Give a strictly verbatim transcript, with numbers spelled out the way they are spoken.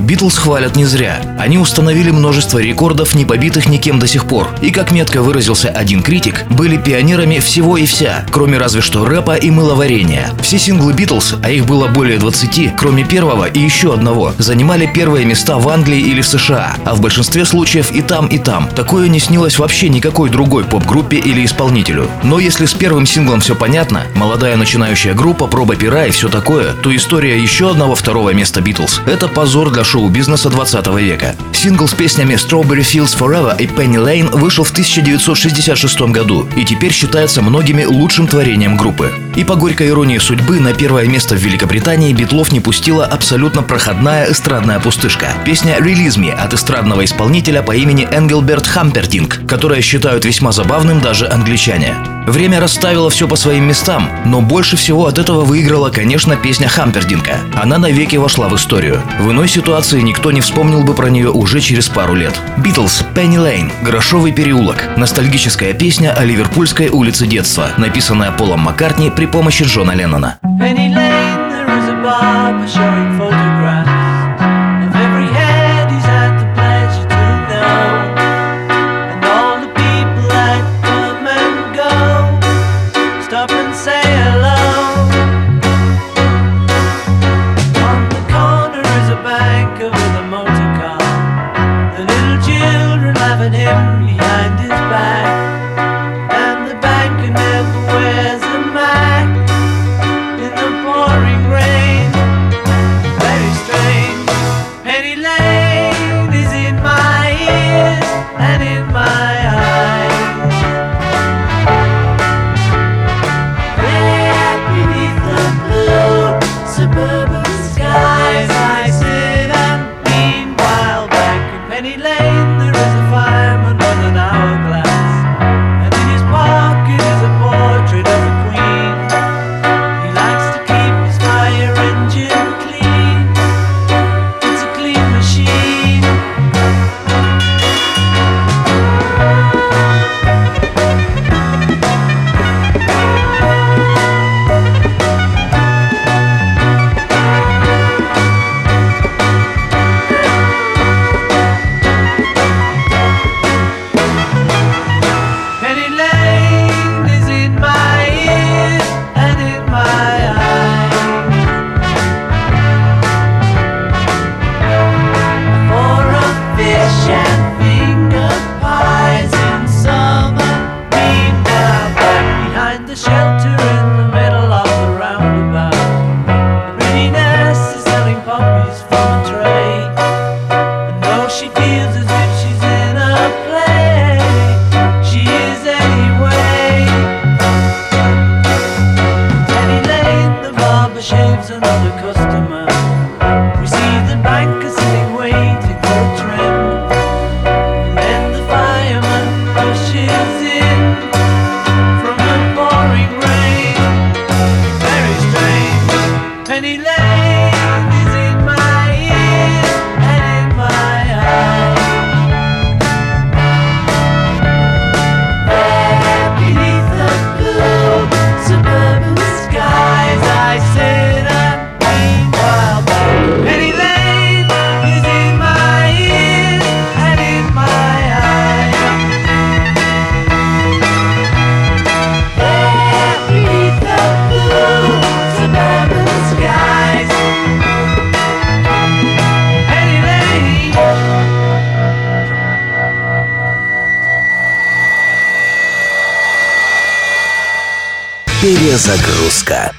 «Битлз» хвалят не зря. Они установили множество рекордов, не побитых никем до сих пор. И, как метко выразился один критик, были пионерами всего и вся, кроме разве что рэпа и мыловарения. Все синглы «Битлз», а их было более двадцати, кроме первого и еще одного, занимали первые места в Англии или в США, а в большинстве случаев и там, и там. Такое не снилось вообще никакой другой поп-группе или исполнителю. Но если с первым синглом все понятно, молодая начинающая группа, проба пера и все такое, то история еще одного второго места «Битлз» — это позор для шоу-бизнеса двадцатого века. Сингл с песнями Strawberry Fields Forever и Penny Lane вышел в тысяча девятьсот шестьдесят шестом году и теперь считается многими лучшим творением группы. И по горькой иронии судьбы на первое место в Великобритании Битлов не пустила абсолютно проходная эстрадная пустышка. Песня Release Me от эстрадного исполнителя по имени Энгельберт Хампердинг, которую считают весьма забавным даже англичане. Время расставило все по своим местам, но больше всего от этого выиграла, конечно, песня Хампердинга. Она навеки вошла в историю. В иной ситуации никто не вспомнил бы про нее уже через пару лет. Beatles, Penny Lane, «Грошовый переулок». Ностальгическая песня о ливерпульской улице детства, написанная Полом Маккартни при помощи Джона Леннона. «Перезагрузка».